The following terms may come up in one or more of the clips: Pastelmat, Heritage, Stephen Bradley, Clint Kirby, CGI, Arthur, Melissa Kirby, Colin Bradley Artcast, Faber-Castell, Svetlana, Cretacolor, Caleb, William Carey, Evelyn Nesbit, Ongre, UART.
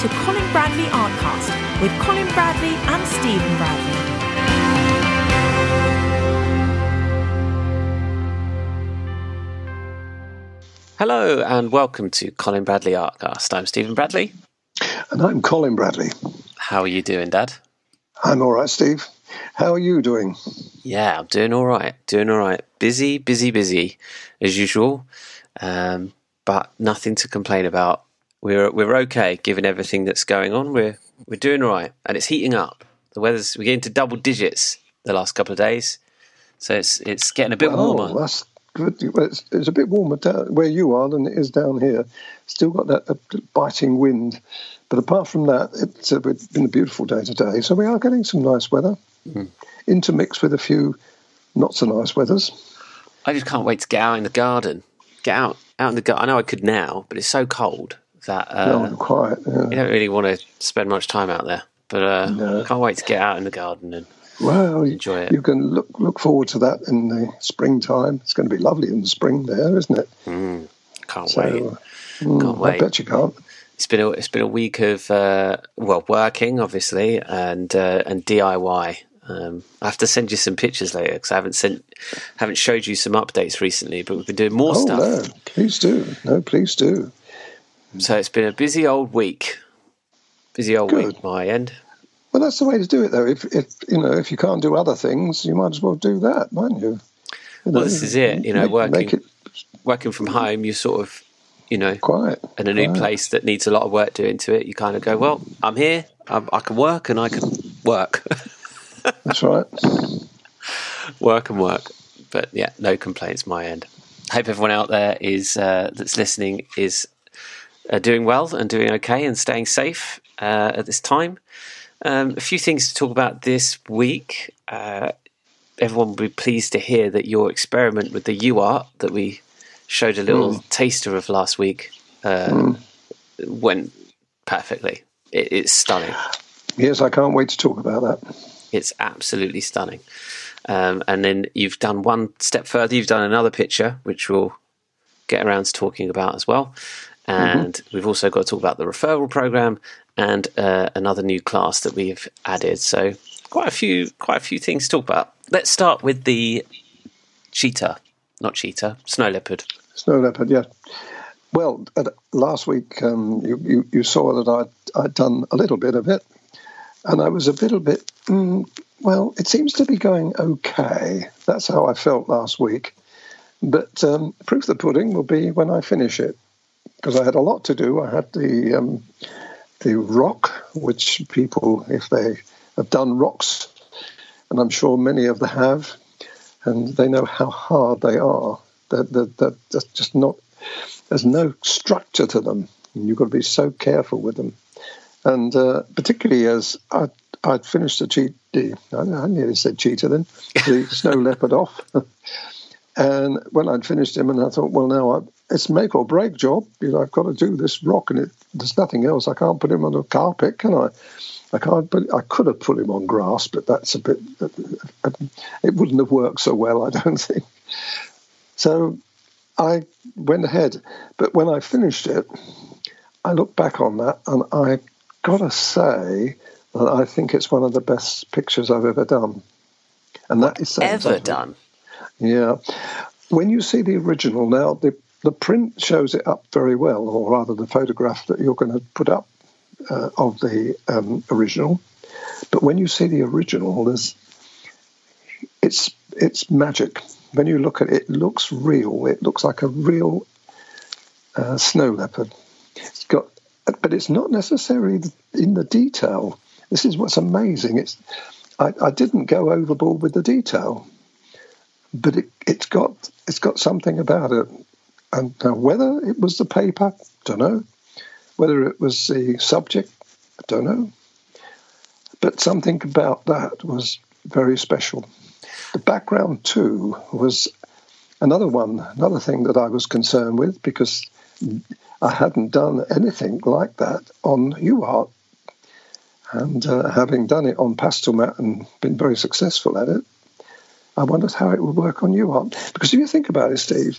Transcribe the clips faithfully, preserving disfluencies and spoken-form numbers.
to Colin Bradley Artcast with Colin Bradley and Stephen Bradley. Hello and welcome to Colin Bradley Artcast. I'm Stephen Bradley. And I'm Colin Bradley. How are you doing, Dad? I'm all right, Steve. How are you doing? Yeah, I'm doing all right. Doing all right. Busy, busy, busy, as usual. Um, but nothing to complain about. We're we're okay, given everything that's going on. We're we're doing all right, and it's heating up. The weather's we're getting to double digits the last couple of days, so it's it's getting a bit well, warmer. Oh, that's good. It's, it's a bit warmer down where you are than it is down here. Still got that uh, biting wind, but apart from that, it's, uh, it's been a beautiful day today. So we are getting some nice weather, mm. intermixed with a few not so nice weathers. I just can't wait to get out in the garden. Get out out in the garden. I know I could now, but it's so cold. That uh, no, quite, yeah. You don't really want to spend much time out there, but uh, no. I can't wait to get out in the garden and well, enjoy it. You can look look forward to that in the springtime. It's going to be lovely in the spring, there, isn't it? Mm, can't so, wait! Mm, can't wait! I bet you can't. It's been a, it's been a week of uh, well working, obviously, and uh, and D I Y. Um, I have to send you some pictures later because I haven't sent, haven't showed you some updates recently. But we've been doing more oh, stuff. No, please do. No, please do. So it's been a busy old week, busy old Good. week, my end. Well, that's the way to do it, though. If, if you know, if you can't do other things, you might as well do that, mightn't you? you know, well, this is it. You know, make, working make it, working from home, you sort of, you know, quiet in a new quiet. place that needs a lot of work doing to it. You kind of go, well, I'm here. I'm, I can work, and I can work. That's right. Work and work, but yeah, no complaints, my end. Hope everyone out there is uh, that's listening is. Uh, doing well and doing okay and staying safe uh, at this time. Um, a few things to talk about this week. Uh, everyone will be pleased to hear that your experiment with the U A R T that we showed a little mm. taster of last week uh, mm. went perfectly. It, it's stunning. Yes, I can't wait to talk about that. It's absolutely stunning. Um, and then you've done one step further. You've done another picture, which we'll get around to talking about as well. And mm-hmm. we've also got to talk about the referral program and uh, another new class that we've added. So quite a few, quite a few things to talk about. Let's start with the cheetah, not cheetah, snow leopard. Snow leopard, yeah. Well, uh, last week um, you, you, you saw that I'd, I'd done a little bit of it, and I was a little bit, mm, well, it seems to be going okay. That's how I felt last week. But um, proof of the pudding will be when I finish it. Because I had a lot to do. I had the um, the rock, which people, if they have done rocks, and I'm sure many of them have, and they know how hard they are. That that that's just not. There's no structure to them, and you've got to be so careful with them. And uh, particularly as I I'd, I'd finished the cheetah, I nearly said cheetah then, the snow leopard off. And when I'd finished him, and I thought, well, now I, it's make or break job. You know, I've got to do this rock, and it, there's nothing else. I can't put him on a carpet, can I? I can't. Put, I could have put him on grass, but that's a bit. It wouldn't have worked so well, I don't think. So I went ahead, but when I finished it, I looked back on that, and I gotta say that I think it's one of the best pictures I've ever done. And that is ever done. Yeah. When you see the original now, the, the print shows it up very well, or rather the photograph that you're going to put up uh, of the um, original. But when you see the original, there's, it's it's magic. When you look at it, it looks real. It looks like a real uh, snow leopard. It's got, but it's not necessarily in the detail. This is what's amazing. It's I, I didn't go overboard with the detail. But it, it's got it's got something about it, and now whether it was the paper, I don't know. Whether it was the subject, I don't know. But something about that was very special. The background too was another one, another thing that I was concerned with because I hadn't done anything like that on U A R T, and uh, having done it on Pastelmat and been very successful at it. I wondered how it would work on U A R T. Because if you think about it, Steve,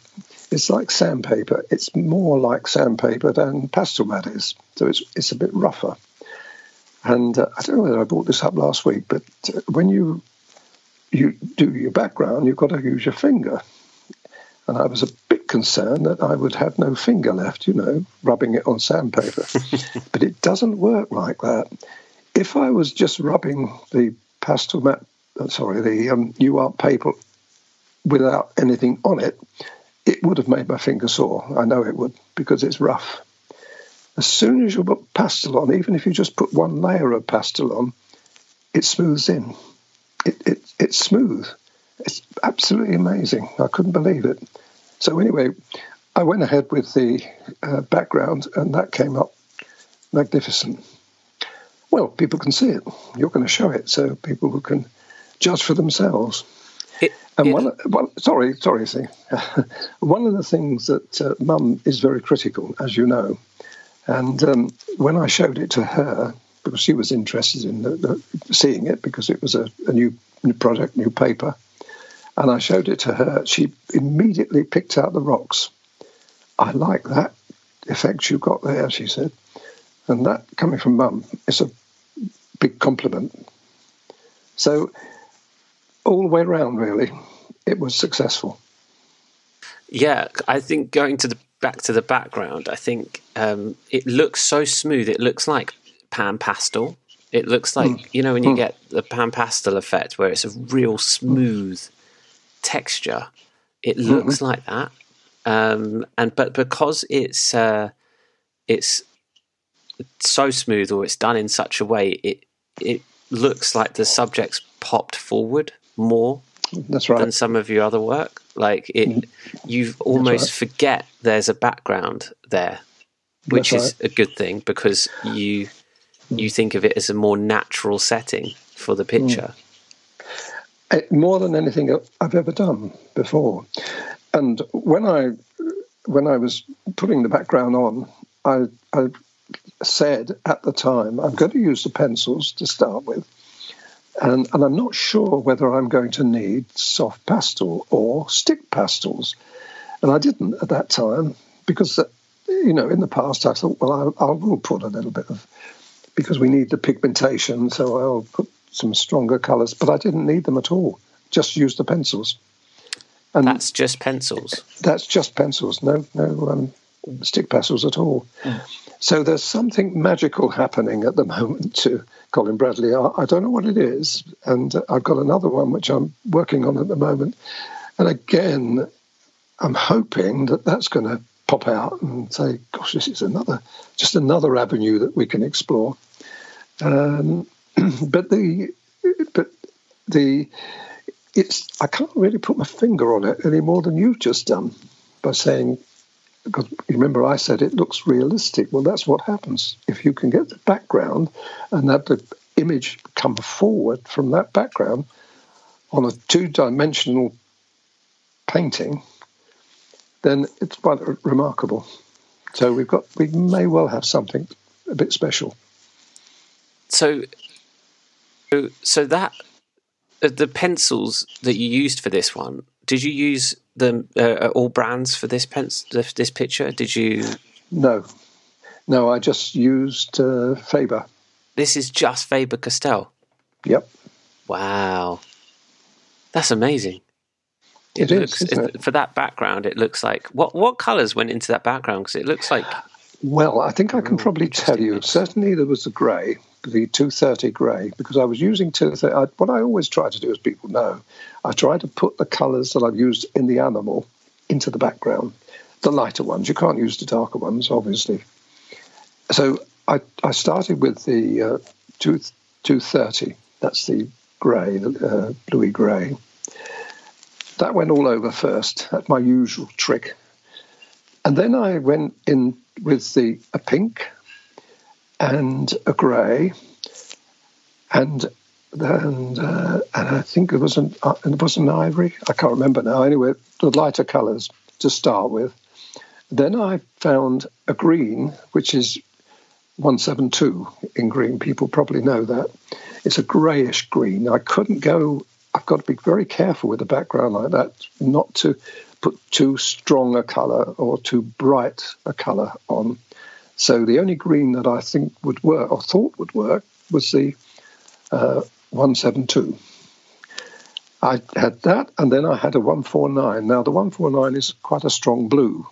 It's like sandpaper. It's more like sandpaper than Pastelmat is, so it's it's a bit rougher. And uh, I don't know whether I brought this up last week, but uh, when you you do your background, you've got to use your finger. And I was a bit concerned that I would have no finger left, you know, rubbing it on sandpaper. But it doesn't work like that. If I was just rubbing the Pastelmat, sorry, the um, U A R T paper without anything on it, it would have made my finger sore. I know it would, because it's rough. As soon as you put pastel on, even if you just put one layer of pastel on, it smooths in. It, it, it's smooth. It's absolutely amazing. I couldn't believe it. So anyway, I went ahead with the uh, background, and that came up magnificent. Well, people can see it. You're going to show it, so people who can judge for themselves. It, and it, one, one, sorry, sorry, see. One of the things that uh, Mum is very critical, as you know, and um, when I showed it to her, because she was interested in the, the, seeing it, because it was a, a new, new project, new paper, and I showed it to her, she immediately picked out the rocks. I like that effect you got there, she said. And that, coming from Mum, is a big compliment. So all the way around, really, it was successful. Yeah, I think going to the back to the background, I think um, it looks so smooth. It looks like pan pastel. It looks like, mm. you know, when you mm. get the pan pastel effect where it's a real smooth mm. texture, it looks mm. like that. Um, and but because it's uh, it's so smooth, or it's done in such a way, it it looks like the subject's popped forward more. That's right. Than some of your other work. Like it, mm. you almost right. forget there's a background there, which That's is right. a good thing, because you you think of it as a more natural setting for the picture. Mm. It, more than anything I've ever done before. And when I when I was putting the background on, I I said at the time, I'm going to use the pencils to start with. And, and I'm not sure whether I'm going to need soft pastel or stick pastels. And I didn't at that time because, you know, in the past I thought, well, I, I will put a little bit of, because we need the pigmentation, so I'll put some stronger colours. But I didn't need them at all. Just use the pencils. And that's just pencils? That's just pencils. No, no um, stick pastels at all. Mm. So there's something magical happening at the moment to Colin Bradley. I, I don't know what it is. And I've got another one which I'm working on at the moment. And again, I'm hoping that that's going to pop out and say, gosh, this is another, just another avenue that we can explore. Um, but the, but the, it's, I can't really put my finger on it any more than you've just done by saying, because remember I said it looks realistic. Well, that's what happens. If you can get the background and have the image come forward from that background on a two-dimensional painting, then it's quite remarkable. So we've got, we may well have something a bit special. So, so that the pencils that you used for this one, did you use them uh, all brands for this pencil, this picture? Did you? No, no. I just used uh, Faber. This is just Faber-Castell. Yep. Wow, that's amazing. It, it looks, is it? It, for that background. It looks like what? What colours went into that background? Because it looks like. Well, I think I can probably tell you. Certainly, there was the grey, the two thirty grey, because I was using two thirty. I, what I always try to do, as people know, I try to put the colours that I've used in the animal into the background, the lighter ones. You can't use the darker ones, obviously. So I, I started with the uh, two thirty. That's the grey, the uh, bluey grey. That went all over first. That's my usual trick. And then I went in with the a pink and a grey, and and uh, and I think it was an uh, it was an ivory. I can't remember now. Anyway, the lighter colours to start with. Then I found a green, which is one seven two in green. People probably know that. It's a greyish green. I couldn't go. I've got to be very careful with a background like that, not to put too strong a colour or too bright a colour on. So the only green that I think would work, or thought would work, was the uh, one seven two. I had that, and then I had a one four nine. Now, the one four nine is quite a strong blue.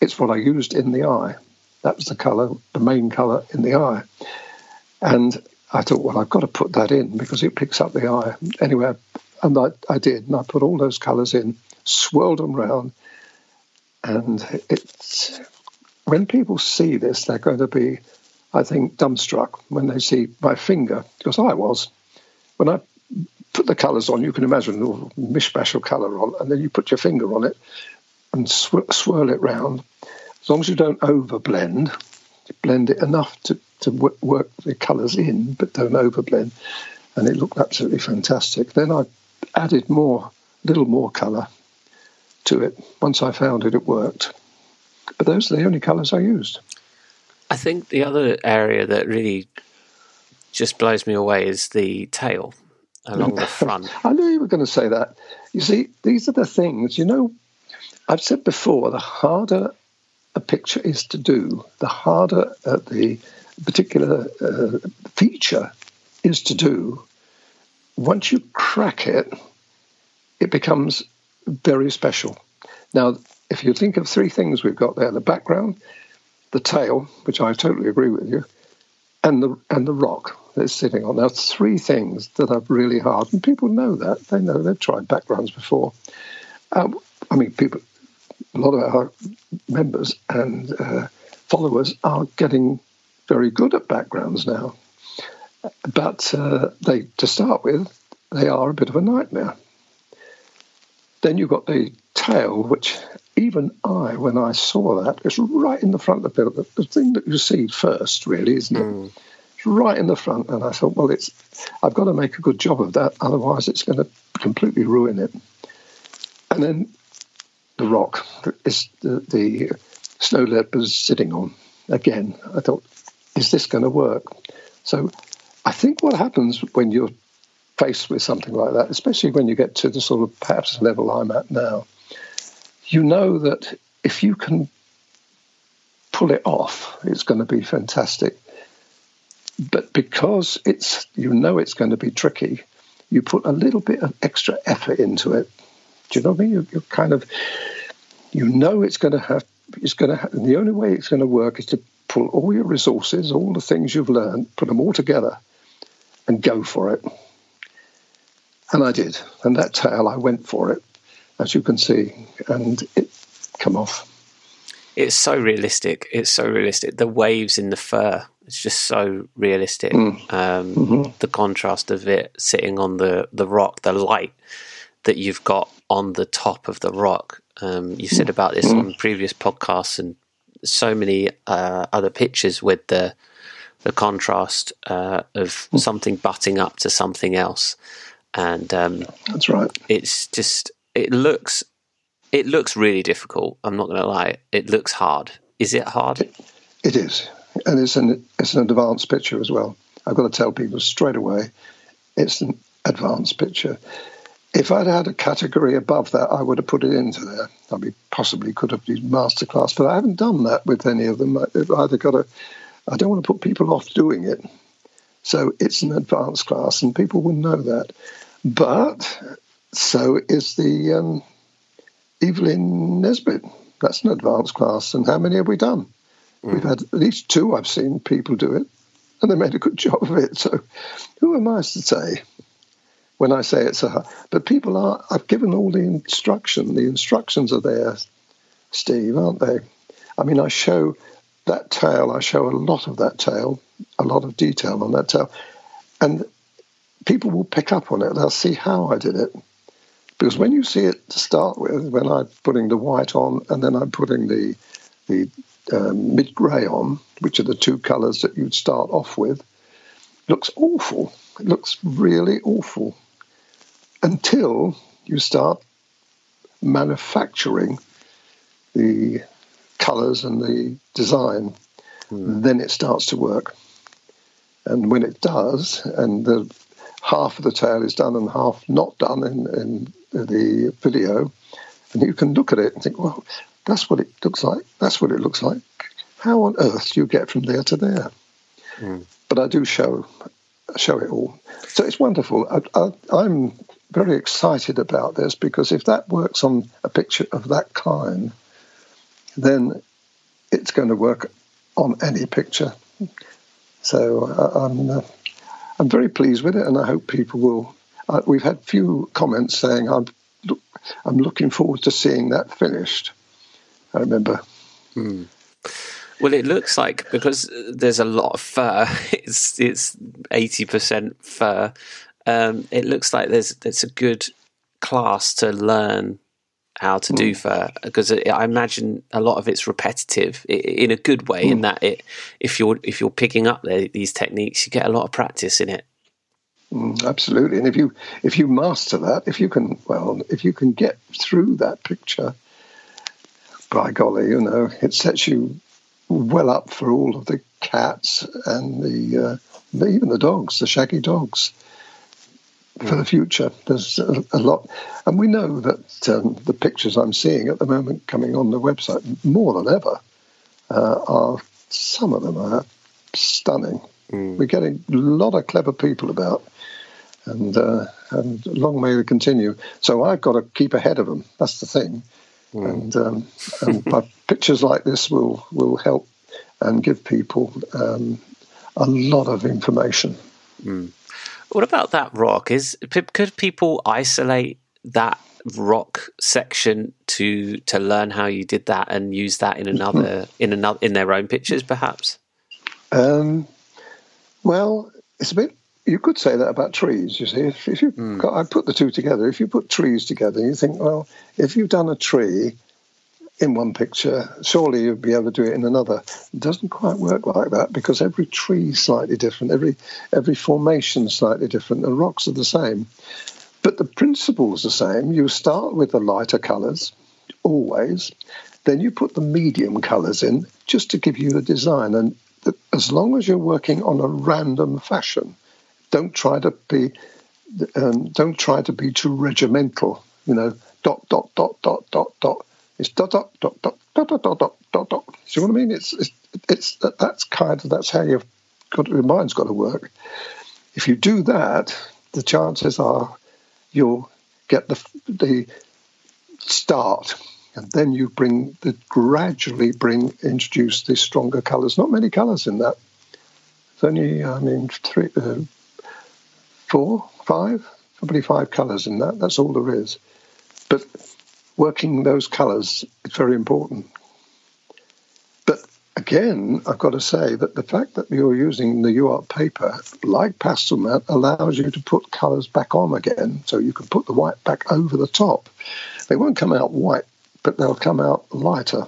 It's what I used in the eye. That was the colour, the main colour in the eye. And I thought, well, I've got to put that in because it picks up the eye. Anyway, and I, I did, and I put all those colours in, swirled them round, and it's, when people see this, they're going to be, I think, dumbstruck when they see my finger, because I was. When I put the colours on, you can imagine a little mishmash of colour on, and then you put your finger on it and sw- swirl it round. As long as you don't over-blend, you blend it enough to, to w- work the colours in, but don't over-blend. And it looked absolutely fantastic. Then I added more, a little more colour to it. Once I found it, it worked. But those are the only colours I used. I think the other area that really just blows me away is the tail along the front. I knew you were going to say that. You see, these are the things, you know, I've said before, the harder a picture is to do, the harder uh, the particular uh, feature is to do. Once you crack it, it becomes very special. Now, if you think of three things we've got there, the background, the tail, which I totally agree with you, and the and the rock that's sitting on. Now, three things that are really hard, and people know that. They know, they've tried backgrounds before. Um, I mean, people, a lot of our members and uh, followers are getting very good at backgrounds now. But uh, they, to start with, they are a bit of a nightmare. Then you've got the tail, which even I, when I saw that, it's right in the front of the picture. The thing that you see first, really, isn't it? Mm. It's right in the front. And I thought, well, it's I've got to make a good job of that, otherwise it's going to completely ruin it. And then the rock is the, the snow leopard's sitting on. Again, I thought, is this going to work? So I think what happens when you're faced with something like that, especially when you get to the sort of perhaps level I'm at now, you know that if you can pull it off, it's going to be fantastic. But because it's, you know, it's going to be tricky, you put a little bit of extra effort into it. Do you know what I mean? You're, you're kind of, you know, it's going to have, it's going to have, and the only way it's going to work is to pull all your resources, all the things you've learned, put them all together and go for it. And I did. And that tail, I went for it, as you can see, and it come off. It's so realistic. It's so realistic. The waves in the fur, it's just so realistic. Mm. Um, mm-hmm. The contrast of it sitting on the, the rock, the light that you've got on the top of the rock. Um, you've said about this mm. on previous podcasts and so many uh, other pictures with the the contrast uh, of mm. something butting up to something else. And um, that's right. It's just it looks it looks really difficult. I'm not going to lie. It looks hard. Is it hard? It, it is, and it's an it's an advanced picture as well. I've got to tell people straight away, it's an advanced picture. If I'd had a category above that, I would have put it into there. I mean, possibly could have used masterclass, but I haven't done that with any of them. I've either got to, I don't want to put people off doing it. So it's an advanced class, and people will know that. But so is the um, Evelyn Nesbit. That's an advanced class. And how many have we done? Mm. We've had at least two I've seen people do it, and they made a good job of it. So who am I to say when I say it's a... But people are... I've given all the instruction. The instructions are there, Steve, aren't they? I mean, I show... That tail, I show a lot of that tail, a lot of detail on that tail. And people will pick up on it. They'll see how I did it. Because when you see it to start with, when I'm putting the white on and then I'm putting the the um, mid-grey on, which are the two colours that you'd start off with, it looks awful. It looks really awful. Until you start manufacturing the colours and the design, mm. then it starts to work. And when it does, and the half of the tail is done and half not done in, in the video, and you can look at it and think, well, that's what it looks like. That's what it looks like. How on earth do you get from there to there? Mm. But I do show show it all. So it's wonderful. I, I, I'm very excited about this, because if that works on a picture of that kind, then it's going to work on any picture. So I, I'm uh, I'm very pleased with it, and I hope people will. Uh, we've had few comments saying, I'm, look, I'm looking forward to seeing that finished. I remember. Mm. Well, it looks like, because there's a lot of fur, it's it's eighty percent fur, um, it looks like there's it's a good class to learn how to mm. do fur, because it, I imagine a lot of it's repetitive in a good way, mm. in that it if you're if you're picking up the, these techniques, you get a lot of practice in it. Mm, absolutely. And if you if you master that, if you can well if you can get through that picture, by golly, you know, it sets you well up for all of the cats and the uh, even the dogs, the shaggy dogs, mm. for the future. There's a, a lot. And we know that um, the pictures I'm seeing at the moment coming on the website, more than ever, uh, are some of them are stunning. Mm. We're getting a lot of clever people about, and, uh, and long may they continue. So I've got to keep ahead of them. That's the thing. And, um, and but pictures like this will, will help and give people um, a lot of information. Mm. What about that rock? Is could people isolate that rock section to to learn how you did that and use that in another mm-hmm. in another in their own pictures, perhaps? Um, well, it's a bit. You could say that about trees, you see. If, if you, mm. got, I put the two together. If you put trees together, you think, well, if you've done a tree in one picture, surely you'd be able to do it in another. It doesn't quite work like that, because every tree is slightly different, every every formation is slightly different, and rocks are the same. But the principle's the same. You start with the lighter colours, always. Then you put the medium colours in, just to give you the design. And the, as long as you're working on a random fashion, Don't try to be, um, don't try to be too regimental. You know, dot dot dot dot dot dot. It's dot dot dot dot dot dot dot dot dot dot. See what I mean? It's it's, it's that's kind of that's how you've got your mind's got to work. If you do that, the chances are you'll get the the start, and then you bring the gradually bring introduce the stronger colours. Not many colours in that. It's only I mean three. Uh, Four, five, probably five colours in that. That's all there is. But working those colours is very important. But again, I've got to say that the fact that you're using the U A R T paper, like Pastelmat, allows you to put colours back on again. So you can put the white back over the top. They won't come out white, but they'll come out lighter.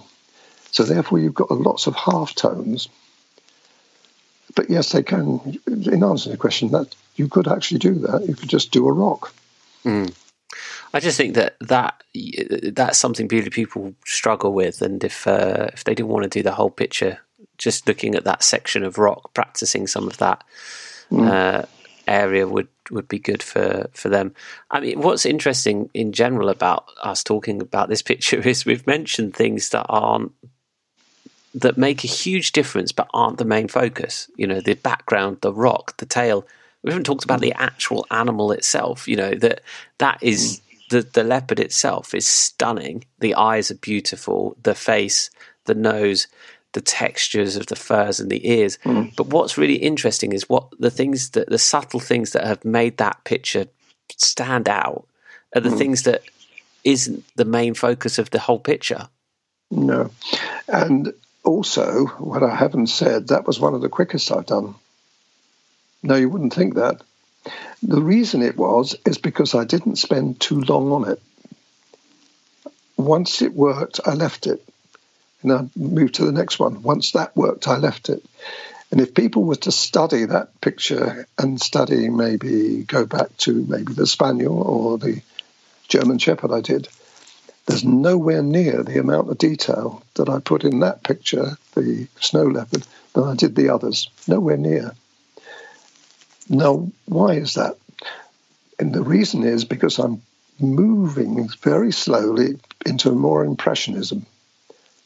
So therefore, you've got lots of half-tones. But yes, they can. In answer to the question, that you could actually do that. You could just do a rock. Mm. I just think that, that that's something beauty people struggle with, and if uh, if they didn't want to do the whole picture, just looking at that section of rock, practicing some of that mm. uh, area would, would be good for, for them. I mean, what's interesting in general about us talking about this picture is we've mentioned things that aren't. that make a huge difference but aren't the main focus. You know, the background, the rock, the tail. We haven't talked about the actual animal itself. You know, that that is the, the leopard itself is stunning. The eyes are beautiful, the face, the nose, the textures of the furs and the ears. Mm. But what's really interesting is what the things that the subtle things that have made that picture stand out are the mm. things that isn't the main focus of the whole picture. No. And also, what I haven't said, that was one of the quickest I've done. No, you wouldn't think that. The reason it was is because I didn't spend too long on it. Once it worked, I left it. And I moved to the next one. Once that worked, I left it. And if people were to study that picture and study maybe, go back to maybe the Spaniel or the German Shepherd I did, there's nowhere near the amount of detail that I put in that picture, the snow leopard, than I did the others. Nowhere near. Now, why is that? And the reason is because I'm moving very slowly into more impressionism.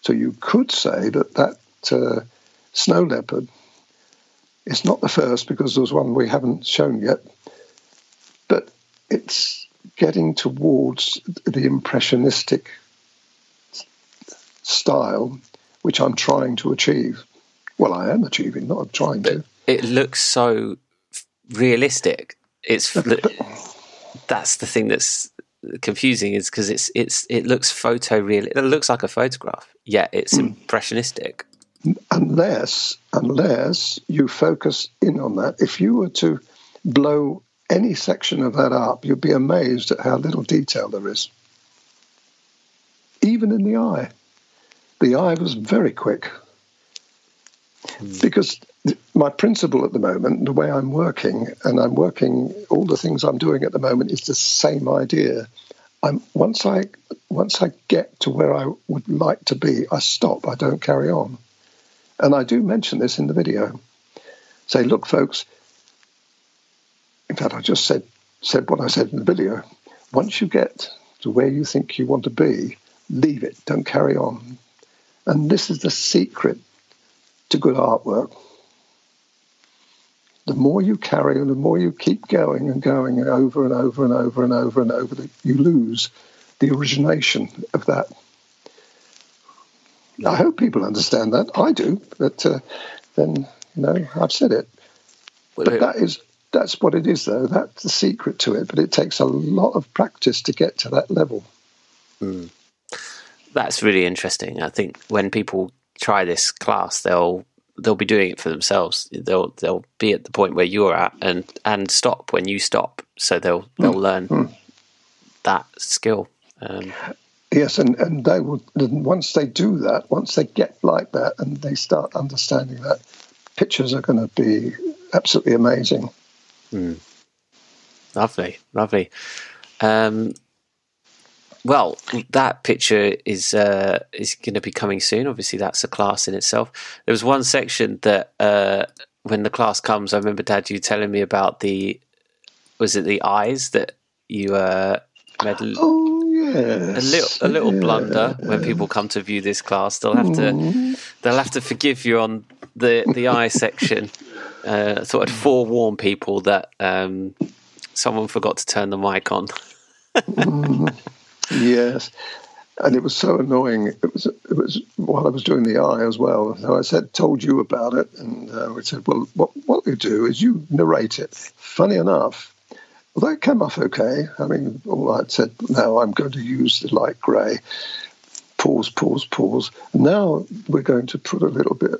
So you could say that that uh, snow leopard is not the first, because there's one we haven't shown yet, but it's getting towards the impressionistic style, which I'm trying to achieve. Well, I am achieving, not trying to. It looks so realistic. It's that's the thing that's confusing, is because it's it's it looks photoreal. It looks like a photograph, yet it's mm. impressionistic. Unless unless you focus in on that. If you were to blow any section of that up, you'd be amazed at how little detail there is. Even in the eye. The eye was very quick. Mm. Because my principle at the moment, the way I'm working, and I'm working, all the things I'm doing at the moment is the same idea. I'm, once I once I get to where I would like to be, I stop, I don't carry on. And I do mention this in the video. Say, look, folks, in fact, I just said said what I said in the video. Once you get to where you think you want to be, leave it, don't carry on. And this is the secret to good artwork. The more you carry and the more you keep going and going and over and over and over and over and over, you lose the origination of that. I hope people understand that. I do, but uh, then, you know, I've said it. But that is... That's what it is, though. That's the secret to it. But it takes a lot of practice to get to that level. Mm. That's really interesting. I think when people try this class, they'll they'll be doing it for themselves. They'll they'll be at the point where you're at and and stop when you stop. So they'll they'll mm. learn mm. that skill. Um, yes, and and they will. Once they do that, once they get like that, and they start understanding that, pictures are going to be absolutely amazing. Mm. Lovely, lovely. Um, well, that picture is uh, is going to be coming soon. Obviously, that's a class in itself. There was one section that uh, when the class comes, I remember, Dad, you telling me about the was it the eyes that you uh, made. Oh yes, a little a little yeah. blunder when people come to view this class. They'll have mm. to they'll have to forgive you on the the eye section. Uh, I thought I'd forewarn people that um, someone forgot to turn the mic on. mm, yes, and it was so annoying. It was it was while I was doing the eye as well. So I said, told you about it, and uh, we said, well, what what you do is you narrate it. Funny enough, although it came off okay. I mean, all I'd said, now I'm going to use the light grey. Pause, pause, pause. Now we're going to put a little bit.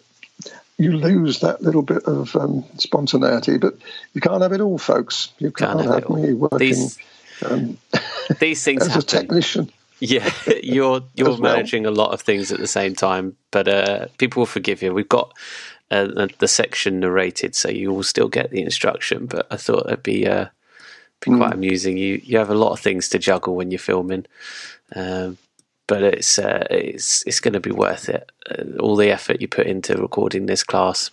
You lose that little bit of um, spontaneity, but you can't have it all, folks. You can't, can't have, have me working these, um, these things as happen. A technician. Yeah, you're you're managing well. a lot of things at the same time, but uh, people will forgive you. We've got uh, the section narrated, so you will still get the instruction, but I thought it'd be, uh, be quite mm. amusing. You you have a lot of things to juggle when you're filming, um, but it's uh, it's it's going to be worth it. Uh, all the effort you put into recording this class,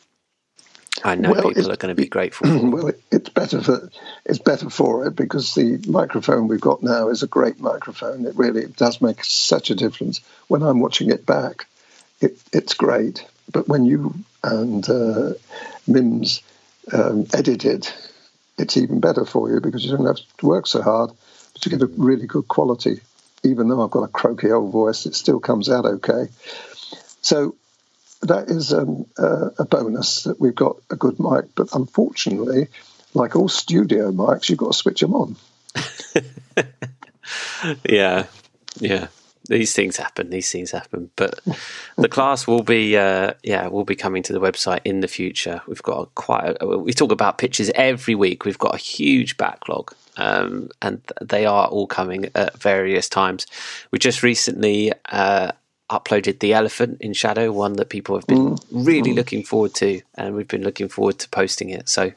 I know well, people are going to be grateful for. Well, it, it's better for it's better for it because the microphone we've got now is a great microphone. It really does make such a difference. When I'm watching it back, it, it's great. But when you and uh, Mims um, edit it, it's even better for you because you don't have to work so hard, but you get a really good quality. Even though I've got a croaky old voice, it still comes out okay. So that is um, uh, a bonus that we've got a good mic. But unfortunately, like all studio mics, you've got to switch them on. yeah, yeah. These things happen. These things happen. But the class will be, uh, yeah, will be coming to the website in the future. We've got a quite. A, we talk about pictures every week. We've got a huge backlog. Um, and they are all coming at various times. We just recently uh, uploaded the elephant in shadow, one that people have been mm. really mm. looking forward to, and we've been looking forward to posting it. So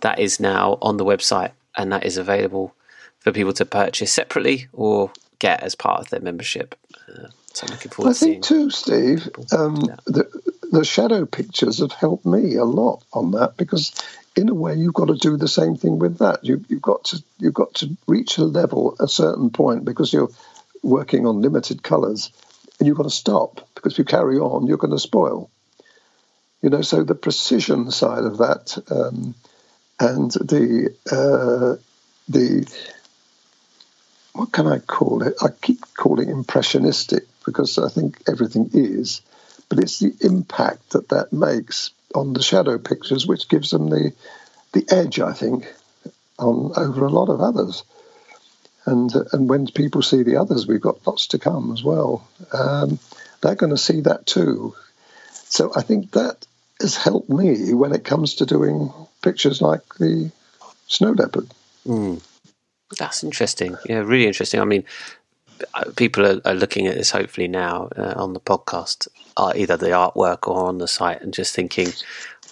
that is now on the website, and that is available for people to purchase separately or get as part of their membership. Uh, so I'm looking forward I to think seeing too, Steve, um, yeah. the, the shadow pictures have helped me a lot on that because in a way, you've got to do the same thing with that. You, you've got to you've got to reach a level, a certain point, because you're working on limited colours, and you've got to stop, because if you carry on, you're going to spoil. You know, so the precision side of that, um, and the uh, the what can I call it? I keep calling it impressionistic, because I think everything is, but it's the impact that that makes on the shadow pictures, which gives them the the edge, I think, on over a lot of others. And uh, and when people see the others, we've got lots to come as well. Um, they're going to see that too. So I think that has helped me when it comes to doing pictures like the snow leopard. Mm. That's interesting. Yeah, really interesting. I mean, people are, are looking at this hopefully now uh, on the podcast, uh, either the artwork or on the site, and just thinking,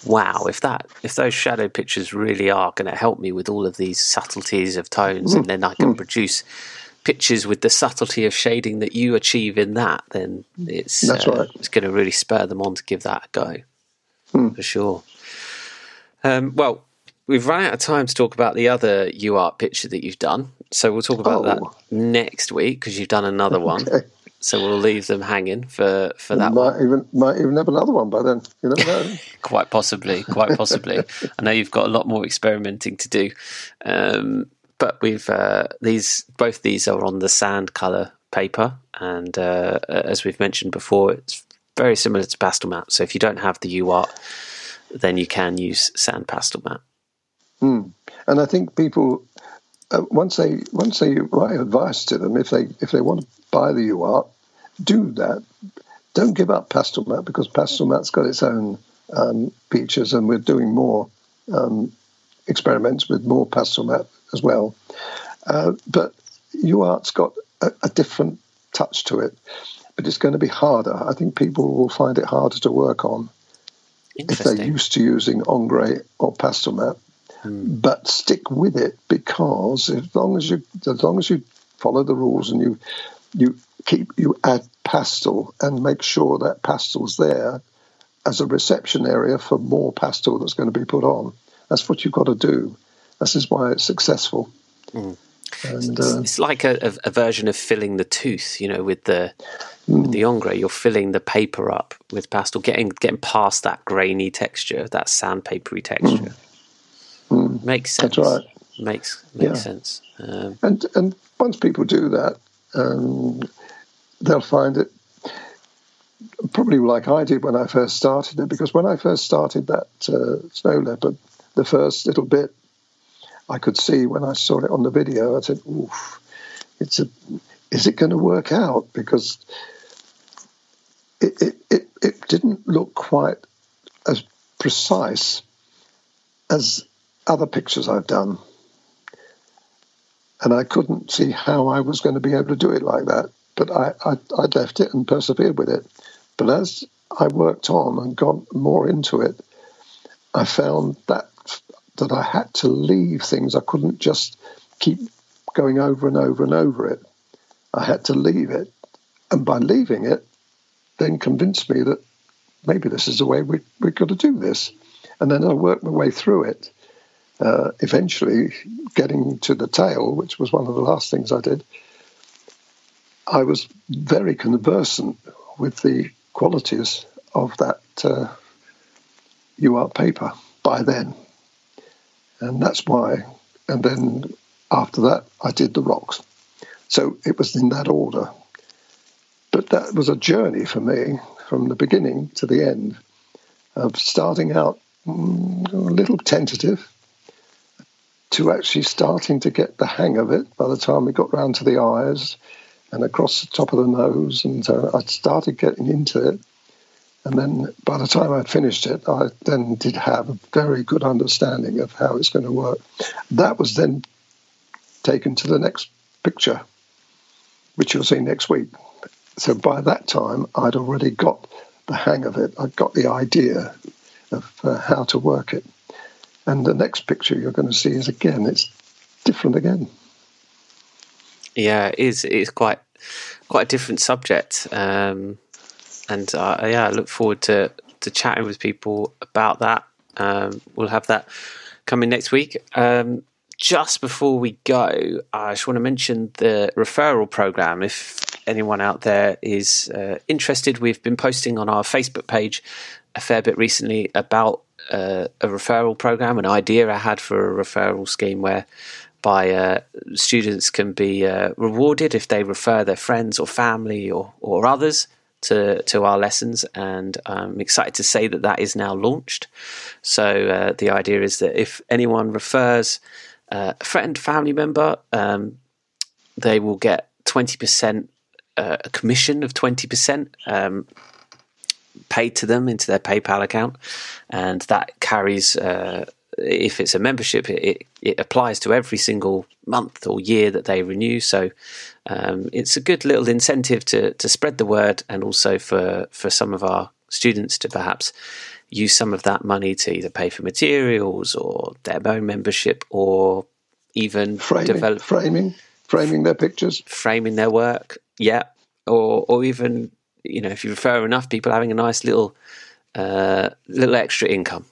wow, if that if those shadow pictures really are going to help me with all of these subtleties of tones, mm. and then I can mm. produce pictures with the subtlety of shading that you achieve in that, then it's That's uh, right. it's going to really spur them on to give that a go, mm. for sure. Um, well, we've run out of time to talk about the other U A R T picture that you've done, so we'll talk about oh. that next week, because you've done another okay. one. So we'll leave them hanging for, for that might one. Even, might even have another one by then. You never know. Quite possibly, quite possibly. I know you've got a lot more experimenting to do. Um, but we've uh, these both these are on the sand colour paper. And uh, as we've mentioned before, it's very similar to Pastelmat. So if you don't have the U A R T, then you can use sand Pastelmat. Mm. And I think people... Uh, once they, once they, my advice to them, if they, if they want to buy the U A R T, do that. Don't give up Pastelmat, because Pastelmat's got its own um, features, and we're doing more um, experiments with more Pastelmat as well. Uh, but U A R T's got a, a different touch to it, but it's going to be harder. I think people will find it harder to work on if they're used to using Ongre or Pastelmat. But stick with it, because as long as you as long as you follow the rules and you you keep you add pastel and make sure that pastel's there as a reception area for more pastel that's going to be put on. That's what you've got to do. This is why it's successful. Mm. And, uh, it's like a, a version of filling the tooth, you know, with the mm. with the Ongre. You're filling the paper up with pastel, getting getting past that grainy texture, that sandpapery texture. Mm. Mm, makes sense. That's right. Makes makes yeah. sense. Um, and and once people do that, um, they'll find it probably like I did when I first started it. Because when I first started that uh, snow leopard, the first little bit, I could see when I saw it on the video, I said, "Oof, it's a, is it going to work out?" Because it it, it it didn't look quite as precise as other pictures I've done, and I couldn't see how I was going to be able to do it like that, but I, I, I left it and persevered with it. But as I worked on and got more into it, I found that that I had to leave things. I couldn't just keep going over and over and over it. I had to leave it, and by leaving it, then convinced me that maybe this is the way we, we've got to do this. And then I worked my way through it, Uh, eventually getting to the tail, which was one of the last things I did. I was very conversant with the qualities of that uh, U A R T paper by then. And that's why. And then after that, I did the rocks. So it was in that order. But that was a journey for me from the beginning to the end of starting out mm, a little tentative, to actually starting to get the hang of it by the time we got round to the eyes and across the top of the nose. And so I started getting into it. And then by the time I'd finished it, I then did have a very good understanding of how it's going to work. That was then taken to the next picture, which you'll see next week. So by that time, I'd already got the hang of it. I'd got the idea of uh, how to work it. And the next picture you're going to see is, again, it's different again. Yeah, it is. It's quite quite a different subject. Um, and, uh, yeah, I look forward to, to chatting with people about that. Um, we'll have that coming next week. Um, just before we go, I just want to mention the referral program. If anyone out there is uh, interested, we've been posting on our Facebook page a fair bit recently about uh, a referral program, an idea I had for a referral scheme where by uh, students can be uh, rewarded if they refer their friends or family or, or others to, to our lessons. And I'm excited to say that that is now launched. So uh, the idea is that if anyone refers uh, a friend, family member, um, they will get twenty percent, uh, a commission of twenty percent um, paid to them into their PayPal account. And that carries... Uh, if it's a membership, it, it applies to every single month or year that they renew. So um, it's a good little incentive to to spread the word, and also for, for some of our students to perhaps use some of that money to either pay for materials or their own membership, or even framing, develop framing, framing their pictures, framing their work. Yeah. Or, or even, you know, if you refer enough people, having a nice little, uh, little extra income.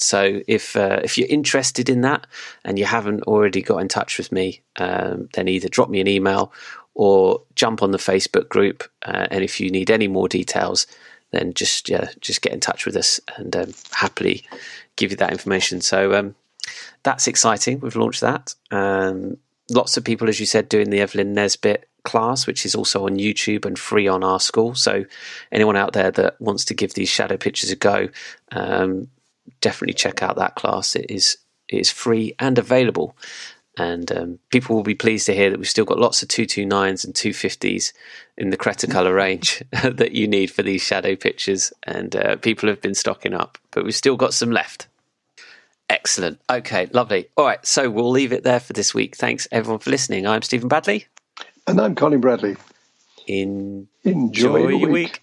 So if uh, if you're interested in that and you haven't already got in touch with me, um, then either drop me an email or jump on the Facebook group. Uh, and if you need any more details, then just yeah, just get in touch with us, and um, happily give you that information. So um, that's exciting. We've launched that. Um, lots of people, as you said, doing the Evelyn Nesbit class, which is also on YouTube and free on our school. So anyone out there that wants to give these shadow pictures a go, um, definitely check out that class. It is it is free and available, and um, people will be pleased to hear that we've still got lots of two twenty-nines and two fifties in the Cretacolor range that you need for these shadow pictures, and uh, people have been stocking up, but we've still got some left. Excellent. Okay, lovely. All right, so we'll leave it there for this week. Thanks, everyone, for listening. I'm Stephen Bradley. And I'm Colin Bradley. In- Enjoy, Enjoy your week. week.